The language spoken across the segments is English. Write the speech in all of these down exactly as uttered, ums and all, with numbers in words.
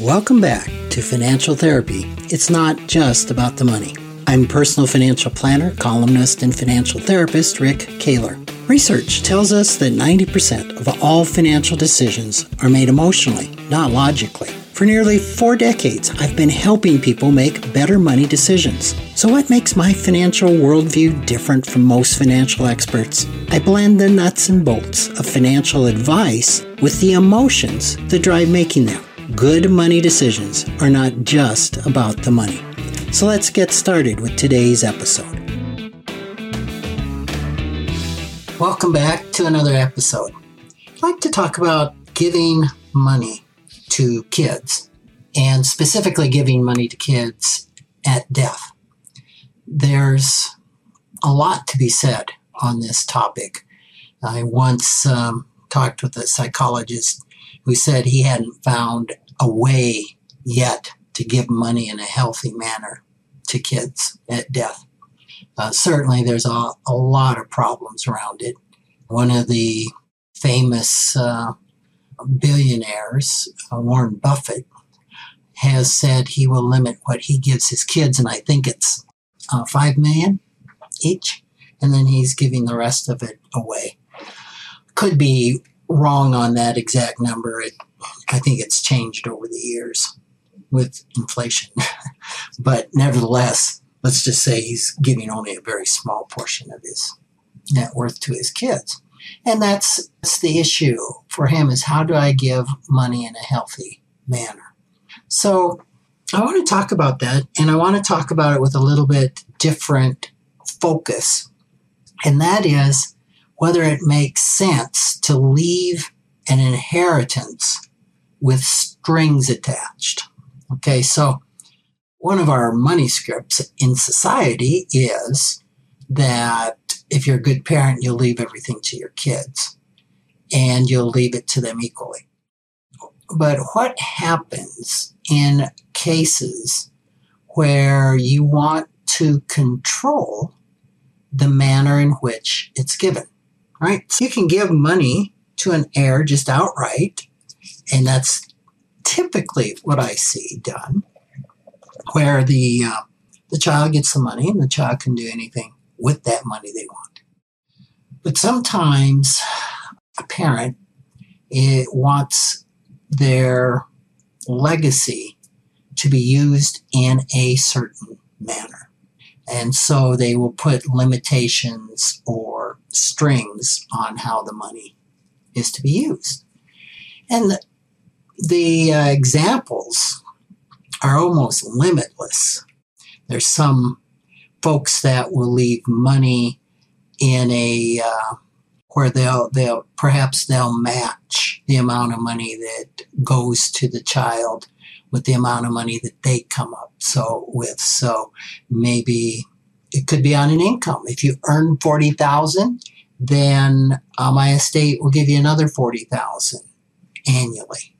Welcome back to Financial Therapy. It's not just about the money. I'm personal financial planner, columnist, and financial therapist Rick Kahler. Research tells us that ninety percent of all financial decisions are made emotionally, not logically. For nearly four decades, I've been helping people make better money decisions. So what makes my financial worldview different from most financial experts? I blend the nuts and bolts of financial advice with the emotions that drive making them. Good money decisions are not just about the money. So let's get started with today's episode. Welcome back to another episode. I'd like to talk about giving money to kids, and specifically giving money to kids at death. There's a lot to be said on this topic. I once um, talked with a psychologist who said he hadn't found a way yet to give money in a healthy manner to kids at death. Uh, certainly there's a, a lot of problems around it. One of the famous uh, billionaires, uh, Warren Buffett, has said he will limit what he gives his kids, and I think it's uh, five million each, and then he's giving the rest of it away. Could be wrong on that exact number. It, I think it's changed over the years with inflation, but nevertheless, let's just say he's giving only a very small portion of his net worth to his kids. And that's, that's the issue for him, is how do I give money in a healthy manner? So I want to talk about that, and I want to talk about it with a little bit different focus, and that is whether it makes sense to leave an inheritance with strings attached. Okay, so one of our money scripts in society is that if you're a good parent, you'll leave everything to your kids, and you'll leave it to them equally. But what happens in cases where you want to control the manner in which it's given, right? So you can give money to an heir just outright, and that's typically what I see done, where the, uh, the child gets the money and the child can do anything with that money they want. But sometimes a parent it wants their legacy to be used in a certain manner. And so they will put limitations or strings on how the money is to be used. And the, the uh, examples are almost limitless. There's some folks that will leave money in a uh, where they'll they'll perhaps they'll match the amount of money that goes to the child with the amount of money that they come up so with. So maybe it could be on an income. If you earn forty thousand, then uh, my estate will give you another forty thousand annually.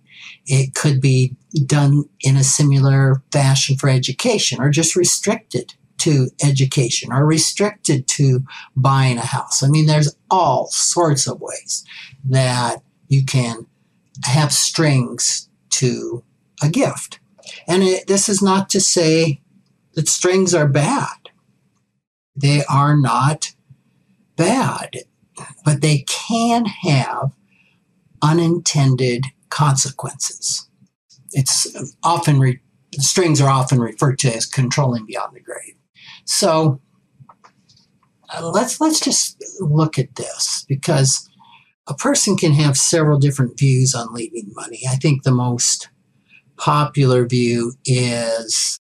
It could be done in a similar fashion for education, or just restricted to education, or restricted to buying a house. I mean, there's all sorts of ways that you can have strings to a gift. And it, this is not to say that strings are bad. They are not bad, but they can have unintended consequences. It's often, re- strings are often referred to as controlling beyond the grave. So uh, let's let's just look at this, because a person can have several different views on leaving money. I think the most popular view is,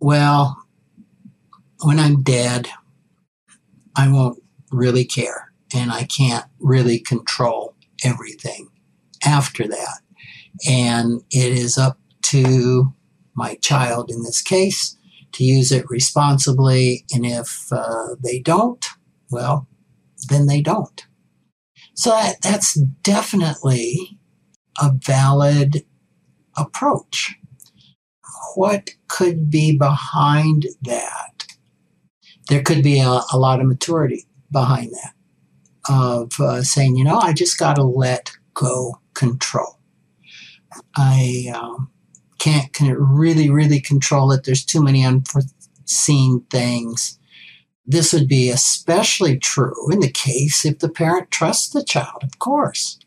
well, when I'm dead, I won't really care, and I can't really control everything after that. And it is up to my child, in this case, to use it responsibly, and if uh, they don't, well, then they don't. So that, that's definitely a valid approach. What could be behind that? There could be a, a lot of maturity behind that, of uh, saying, you know, I just got to let go control. I um, can't can really, really control it. There's too many unforeseen things. This would be especially true in the case if the parent trusts the child, of course,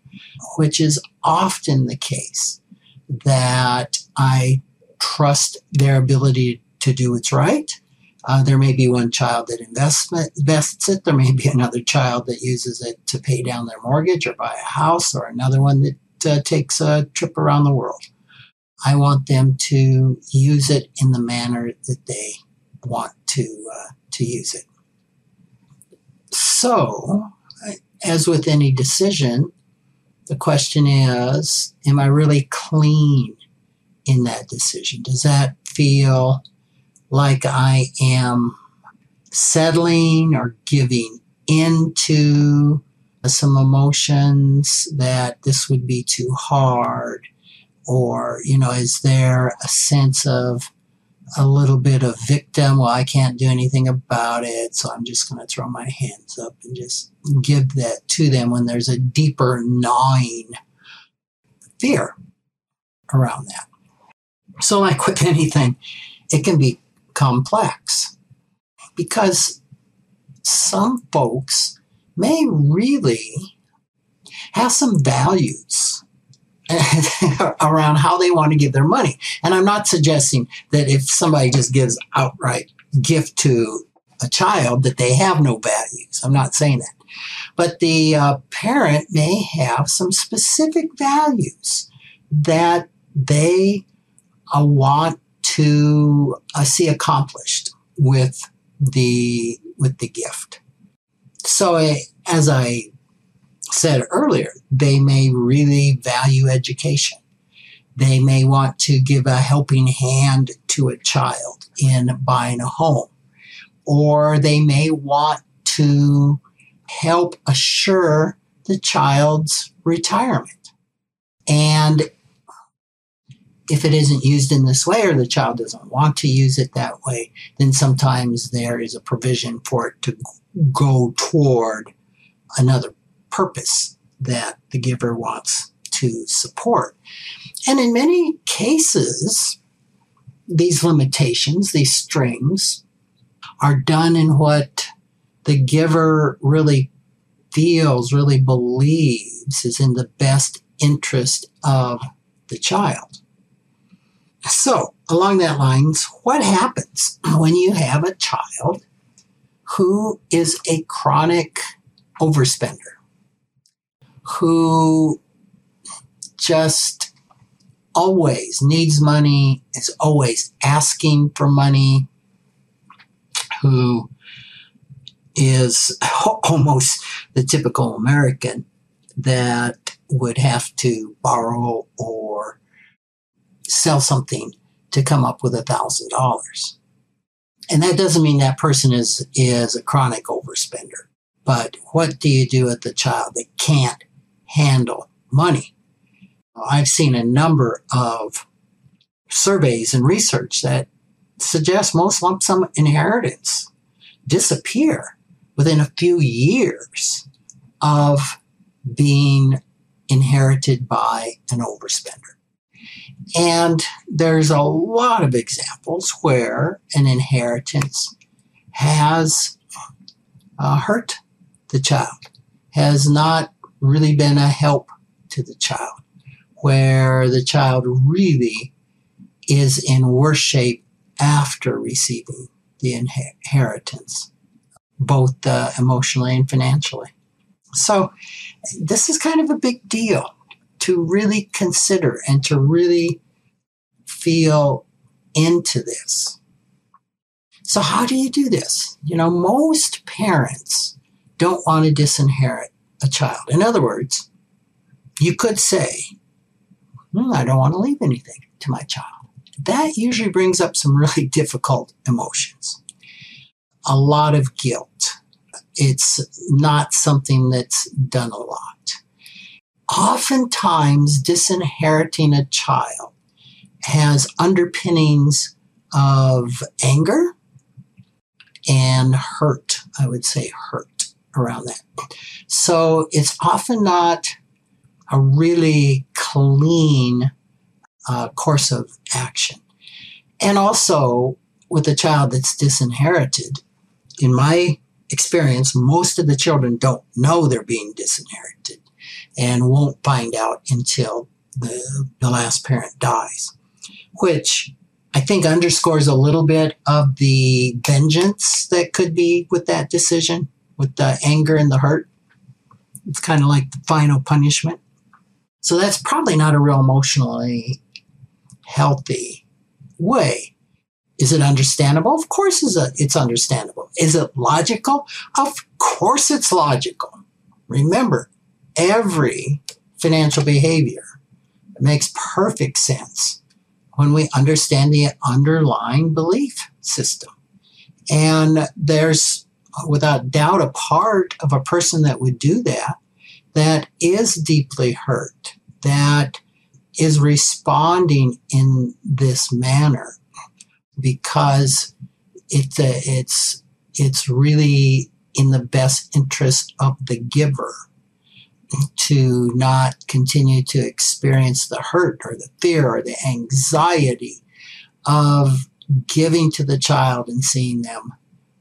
which is often the case, that I trust their ability to do what's right. Uh, there may be one child that investment, invests it. There may be another child that uses it to pay down their mortgage or buy a house, or another one that uh, takes a trip around the world. I want them to use it in the manner that they want to uh, to use it. So, as with any decision, the question is, am I really clean in that decision? Does that feel like I am settling or giving into some emotions that this would be too hard? Or, you know, is there a sense of a little bit of victim? Well, I can't do anything about it, so I'm just going to throw my hands up and just give that to them, when there's a deeper gnawing fear around that. So, like with anything, it can be complex, because some folks may really have some values around how they want to give their money. And I'm not suggesting that if somebody just gives outright gift to a child that they have no values. I'm not saying that. But the uh, parent may have some specific values that they uh, want to uh, see accomplished with the with the gift. So uh, as I said earlier, they may really value education. They may want to give a helping hand to a child in buying a home, or they may want to help assure the child's retirement. And if it isn't used in this way, or the child doesn't want to use it that way, then sometimes there is a provision for it to go toward another purpose that the giver wants to support. And in many cases, these limitations, these strings, are done in what the giver really feels, really believes is in the best interest of the child. So, along that lines, what happens when you have a child who is a chronic overspender, who just always needs money, is always asking for money, who is almost the typical American that would have to borrow or sell something to come up with a thousand dollars. And that doesn't mean that person is, is a chronic overspender. But what do you do with the child that can't handle money? I've seen a number of surveys and research that suggest most lump sum inheritance disappear within a few years of being inherited by an overspender. And there's a lot of examples where an inheritance has uh, hurt the child, has not really been a help to the child, where the child really is in worse shape after receiving the inheritance, both uh, emotionally and financially. So this is kind of a big deal to really consider and to really feel into this. So how do you do this? You know, most parents don't want to disinherit a child. In other words, you could say, hmm, I don't want to leave anything to my child. That usually brings up some really difficult emotions. A lot of guilt. It's not something that's done a lot. Oftentimes, disinheriting a child has underpinnings of anger and hurt. I would say hurt around that. So it's often not a really clean uh, course of action. And also with a child that's disinherited, in my experience, most of the children don't know they're being disinherited and won't find out until the, the last parent dies, which I think underscores a little bit of the vengeance that could be with that decision, with the anger and the hurt. It's kind of like the final punishment. So that's probably not a real emotionally healthy way. Is it understandable? Of course it's understandable. Is it logical? Of course it's logical. Remember, every financial behavior makes perfect sense when we understand the underlying belief system. And there's, without doubt, a part of a person that would do that that is deeply hurt, that is responding in this manner, because it's a, it's it's really in the best interest of the giver to not continue to experience the hurt or the fear or the anxiety of giving to the child and seeing them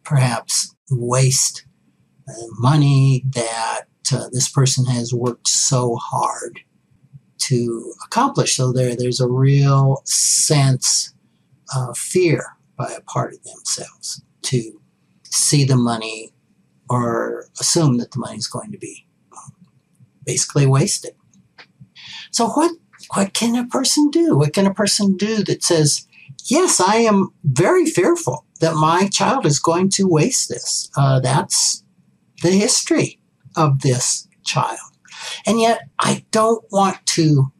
perhaps waste the money that uh, this person has worked so hard to accomplish. So there, there's a real sense Uh, fear by a part of themselves to see the money or assume that the money is going to be basically wasted. So what what can a person do? What can a person do that says, yes, I am very fearful that my child is going to waste this. Uh, that's the history of this child. And yet I don't want to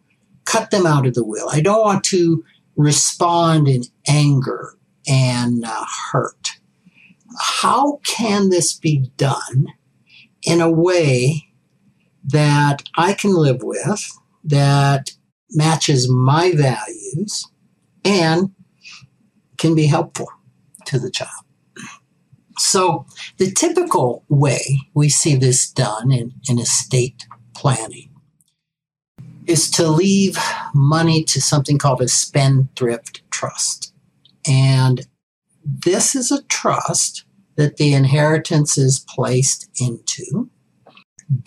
cut them out of the will. I don't want to respond in anger and uh, hurt. How can this be done in a way that I can live with, that matches my values, and can be helpful to the child? So the typical way we see this done in, in estate planning is to leave money to something called a spendthrift trust. And this is a trust that the inheritance is placed into.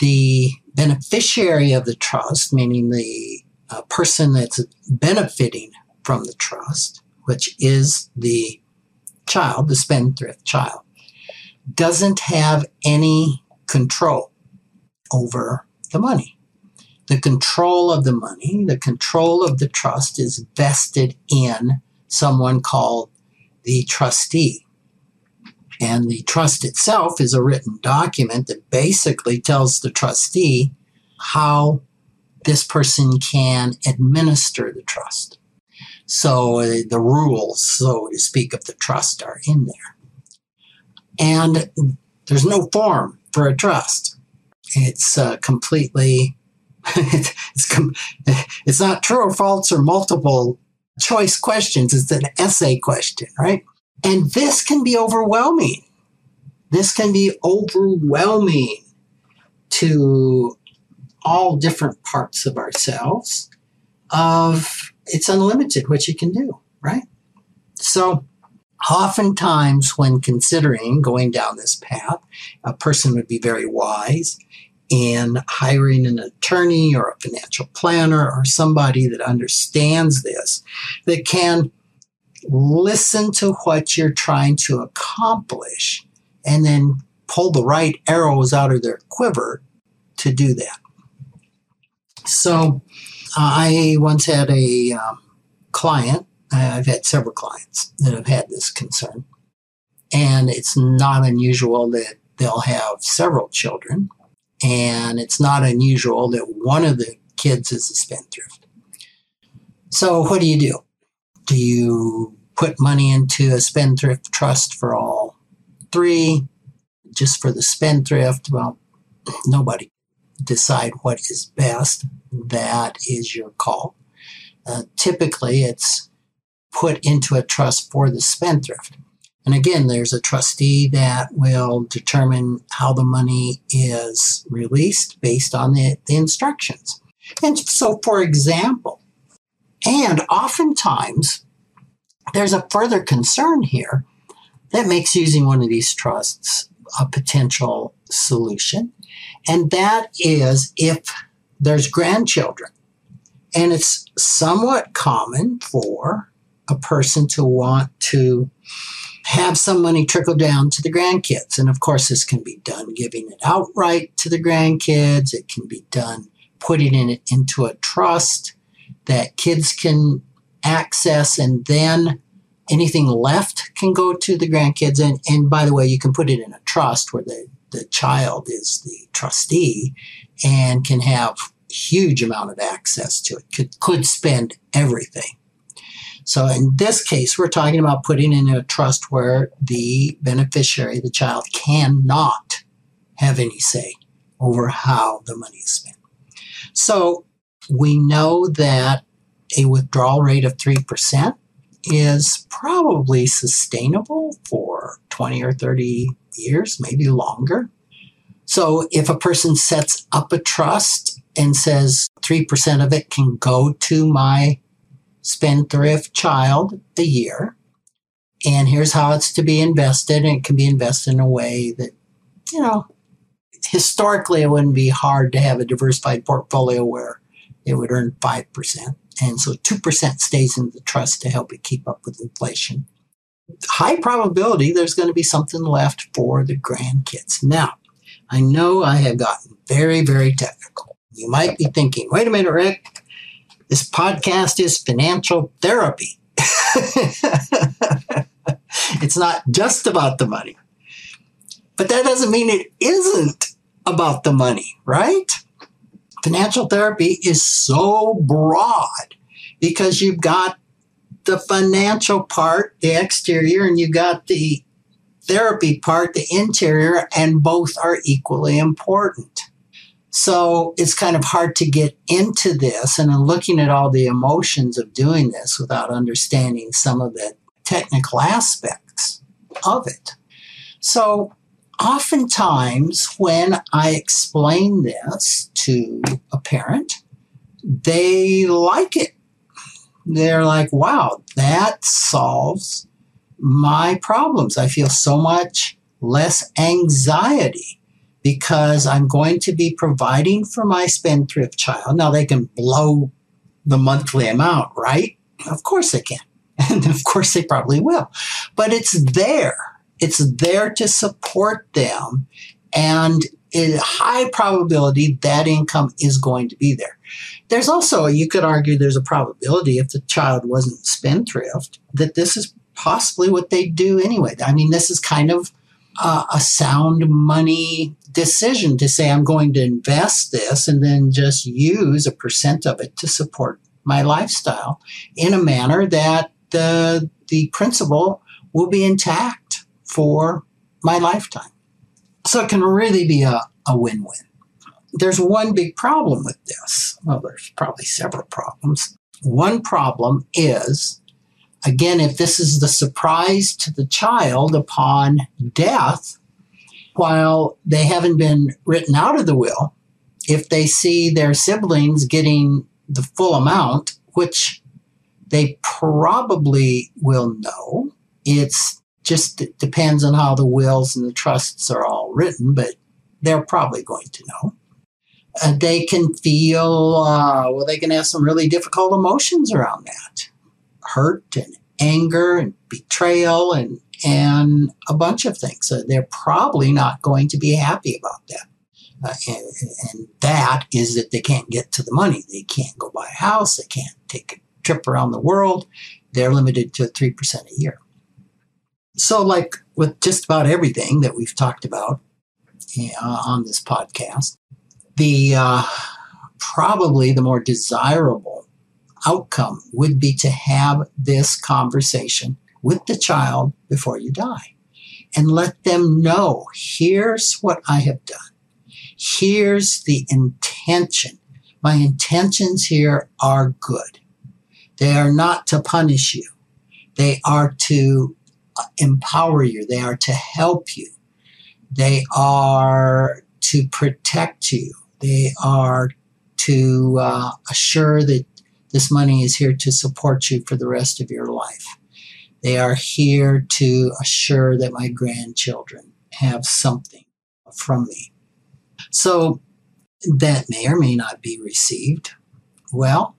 The beneficiary of the trust, meaning the uh, person that's benefiting from the trust, which is the child, the spendthrift child, doesn't have any control over the money. The control of the money, the control of the trust is vested in someone called the trustee. And the trust itself is a written document that basically tells the trustee how this person can administer the trust. So uh, the rules, so to speak, of the trust are in there. And there's no form for a trust. It's uh, completely... it's, com- it's not true or false or multiple choice questions. It's an essay question, right? And this can be overwhelming. This can be overwhelming to all different parts of ourselves. Of it's unlimited what you can do, right? So oftentimes when considering going down this path, a person would be very wise in hiring an attorney or a financial planner or somebody that understands this, that can listen to what you're trying to accomplish and then pull the right arrows out of their quiver to do that. So uh, I once had a um, client, I've had several clients that have had this concern, and it's not unusual that they'll have several children. And it's not unusual that one of the kids is a spendthrift. So what do you do? Do you put money into a spendthrift trust for all three, just for the spendthrift? Well, nobody decide what is best. That is your call. Uh, typically, it's put into a trust for the spendthrift. And again, there's a trustee that will determine how the money is released based on the, the instructions. And so, for example, and oftentimes there's a further concern here that makes using one of these trusts a potential solution, and that is if there's grandchildren. And it's somewhat common for a person to want to have some money trickle down to the grandkids. And of course, this can be done giving it outright to the grandkids. It can be done putting it into a trust that kids can access, and then anything left can go to the grandkids. And, and by the way, you can put it in a trust where the, the child is the trustee and can have huge amount of access to it, could, could spend everything. So in this case, we're talking about putting in a trust where the beneficiary, the child, cannot have any say over how the money is spent. So we know that a withdrawal rate of three percent is probably sustainable for twenty or thirty years, maybe longer. So if a person sets up a trust and says three percent of it can go to my spendthrift child a year, and here's how it's to be invested, and it can be invested in a way that, you know, historically it wouldn't be hard to have a diversified portfolio where it would earn five percent. And so two percent stays in the trust to help it keep up with inflation. High probability there's going to be something left for the grandkids. Now, I know I have gotten very, very technical. You might be thinking, wait a minute, Rick, this podcast is financial therapy. It's not just about the money. But that doesn't mean it isn't about the money, right? Financial therapy is so broad because you've got the financial part, the exterior, and you've got the therapy part, the interior, and both are equally important. So it's kind of hard to get into this, and in looking at all the emotions of doing this without understanding some of the technical aspects of it. So oftentimes when I explain this to a parent, they like it. They're like, wow, that solves my problems. I feel so much less anxiety because I'm going to be providing for my spendthrift child. Now, they can blow the monthly amount, right? Of course they can. And of course they probably will. But it's there. It's there to support them. And in high probability, that income is going to be there. There's also, you could argue, there's a probability if the child wasn't spendthrift that this is possibly what they do anyway. I mean, this is kind of Uh, a sound money decision to say, I'm going to invest this and then just use a percent of it to support my lifestyle in a manner that the, the principle will be intact for my lifetime. So it can really be a, a win-win. There's one big problem with this. Well, there's probably several problems. One problem is, again, if this is the surprise to the child upon death, while they haven't been written out of the will, if they see their siblings getting the full amount, which they probably will know, it's just it depends on how the wills and the trusts are all written, but they're probably going to know. Uh, they can feel, uh, well, they can have some really difficult emotions around that. Hurt and anger and betrayal and, and a bunch of things. So they're probably not going to be happy about that. Uh, and, and that is that they can't get to the money. They can't go buy a house. They can't take a trip around the world. They're limited to three percent a year. So like with just about everything that we've talked about uh, on this podcast, the uh, probably the more desirable outcome would be to have this conversation with the child before you die and let them know, here's what I have done. Here's the intention. My intentions here are good. They are not to punish you. They are to empower you. They are to help you. They are to protect you. They are to uh, assure that This money is here to support you for the rest of your life. They are here to assure that my grandchildren have something from me. So that may or may not be received. Well,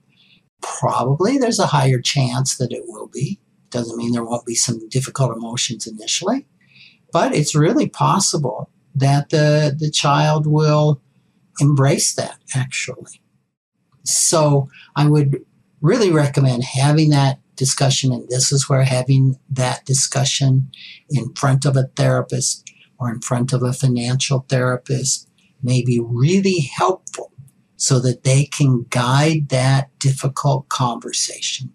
probably there's a higher chance that it will be. Doesn't mean there won't be some difficult emotions initially, but it's really possible that the, the child will embrace that, actually. So I would really recommend having that discussion, and this is where having that discussion in front of a therapist or in front of a financial therapist may be really helpful so that they can guide that difficult conversation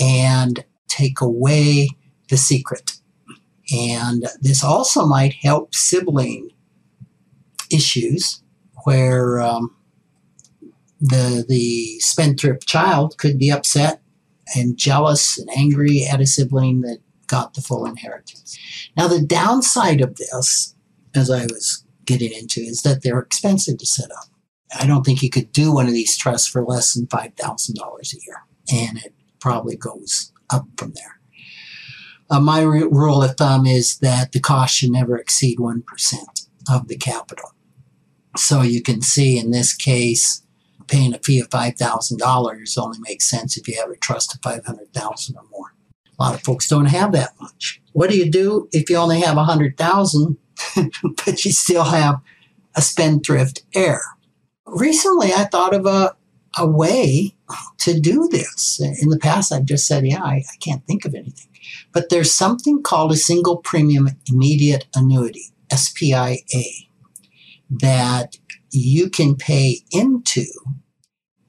and take away the secret. And this also might help sibling issues where um, the the spendthrift child could be upset and jealous and angry at a sibling that got the full inheritance. Now, the downside of this, as I was getting into, is that they're expensive to set up. I don't think you could do one of these trusts for less than five thousand dollars a year, and it probably goes up from there. Uh, my re- rule of thumb is that the cost should never exceed one percent of the capital. So you can see in this case, paying a fee of five thousand dollars only makes sense if you have a trust of five hundred thousand dollars or more. A lot of folks don't have that much. What do you do if you only have one hundred thousand dollars but you still have a spendthrift heir? Recently, I thought of a, a way to do this. In the past, I've just said, yeah, I, I can't think of anything. But there's something called a single premium immediate annuity, S P I A, that you can pay into,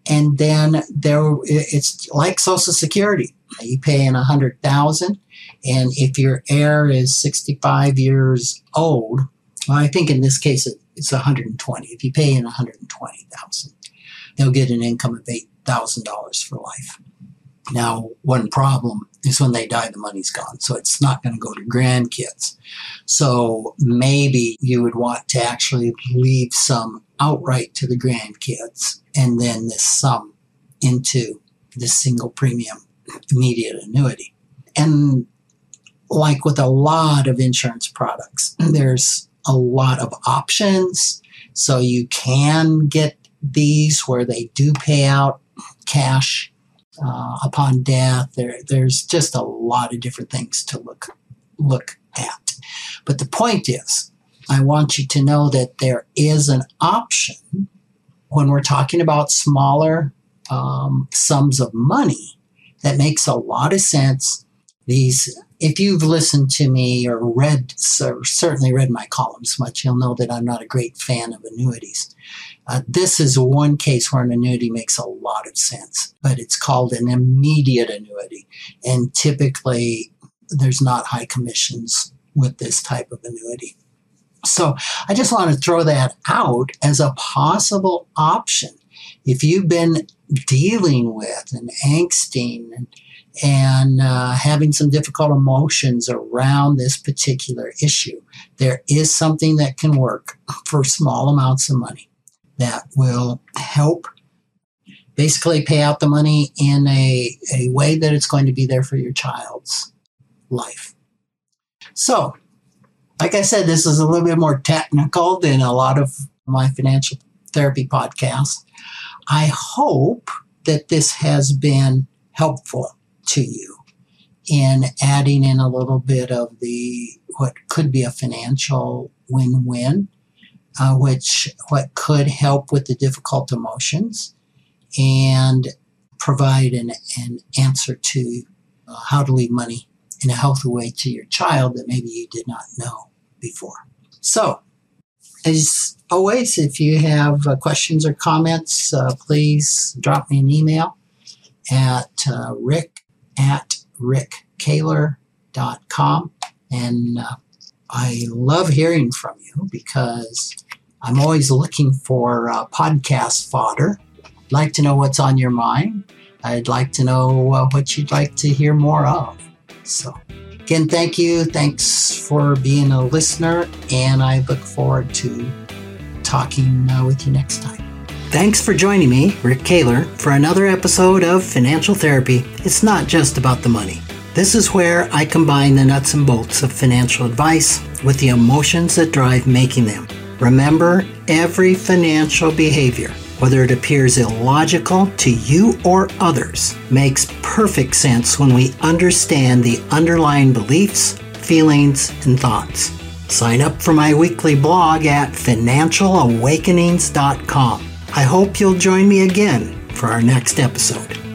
and then there it's like Social Security. You pay in one hundred thousand dollars, and if your heir is sixty-five years old, well, I think in this case it's one hundred twenty thousand dollars. If you pay in one hundred twenty thousand dollars, they'll get an income of eight thousand dollars for life. Now, one problem is when they die, the money's gone, so it's not going to go to grandkids. So maybe you would want to actually leave some outright to the grandkids and then this sum into this single premium immediate annuity. And like with a lot of insurance products, there's a lot of options. So you can get these where they do pay out cash Uh, upon death. There, there's just a lot of different things to look look at. But the point is, I want you to know that there is an option when we're talking about smaller um, sums of money that makes a lot of sense. These, if you've listened to me or read, or certainly read my columns much, you'll know that I'm not a great fan of annuities. Uh, this is one case where an annuity makes a lot of sense, but it's called an immediate annuity. And typically, there's not high commissions with this type of annuity. So I just want to throw that out as a possible option. If you've been dealing with and angsting and and uh, having some difficult emotions around this particular issue, there is something that can work for small amounts of money that will help basically pay out the money in a, a way that it's going to be there for your child's life. So, like I said, this is a little bit more technical than a lot of my financial therapy podcasts. I hope that this has been helpful to you in adding in a little bit of the what could be a financial win-win, uh, which what could help with the difficult emotions and provide an, an answer to uh, how to leave money in a healthy way to your child that maybe you did not know before. So, as always, if you have uh, questions or comments, uh, please drop me an email at uh, rick at rick kahler dot com. And uh, I love hearing from you because I'm always looking for uh, podcast fodder. I'd like to know what's on your mind. I'd like to know uh, what you'd like to hear more of. So again, thank you. Thanks for being a listener. And I look forward to talking uh, with you next time. Thanks for joining me, Rick Kahler, for another episode of Financial Therapy. It's not just about the money. This is where I combine the nuts and bolts of financial advice with the emotions that drive making them. Remember, every financial behavior, whether it appears illogical to you or others, makes perfect sense when we understand the underlying beliefs, feelings, and thoughts. Sign up for my weekly blog at financial awakenings dot com. I hope you'll join me again for our next episode.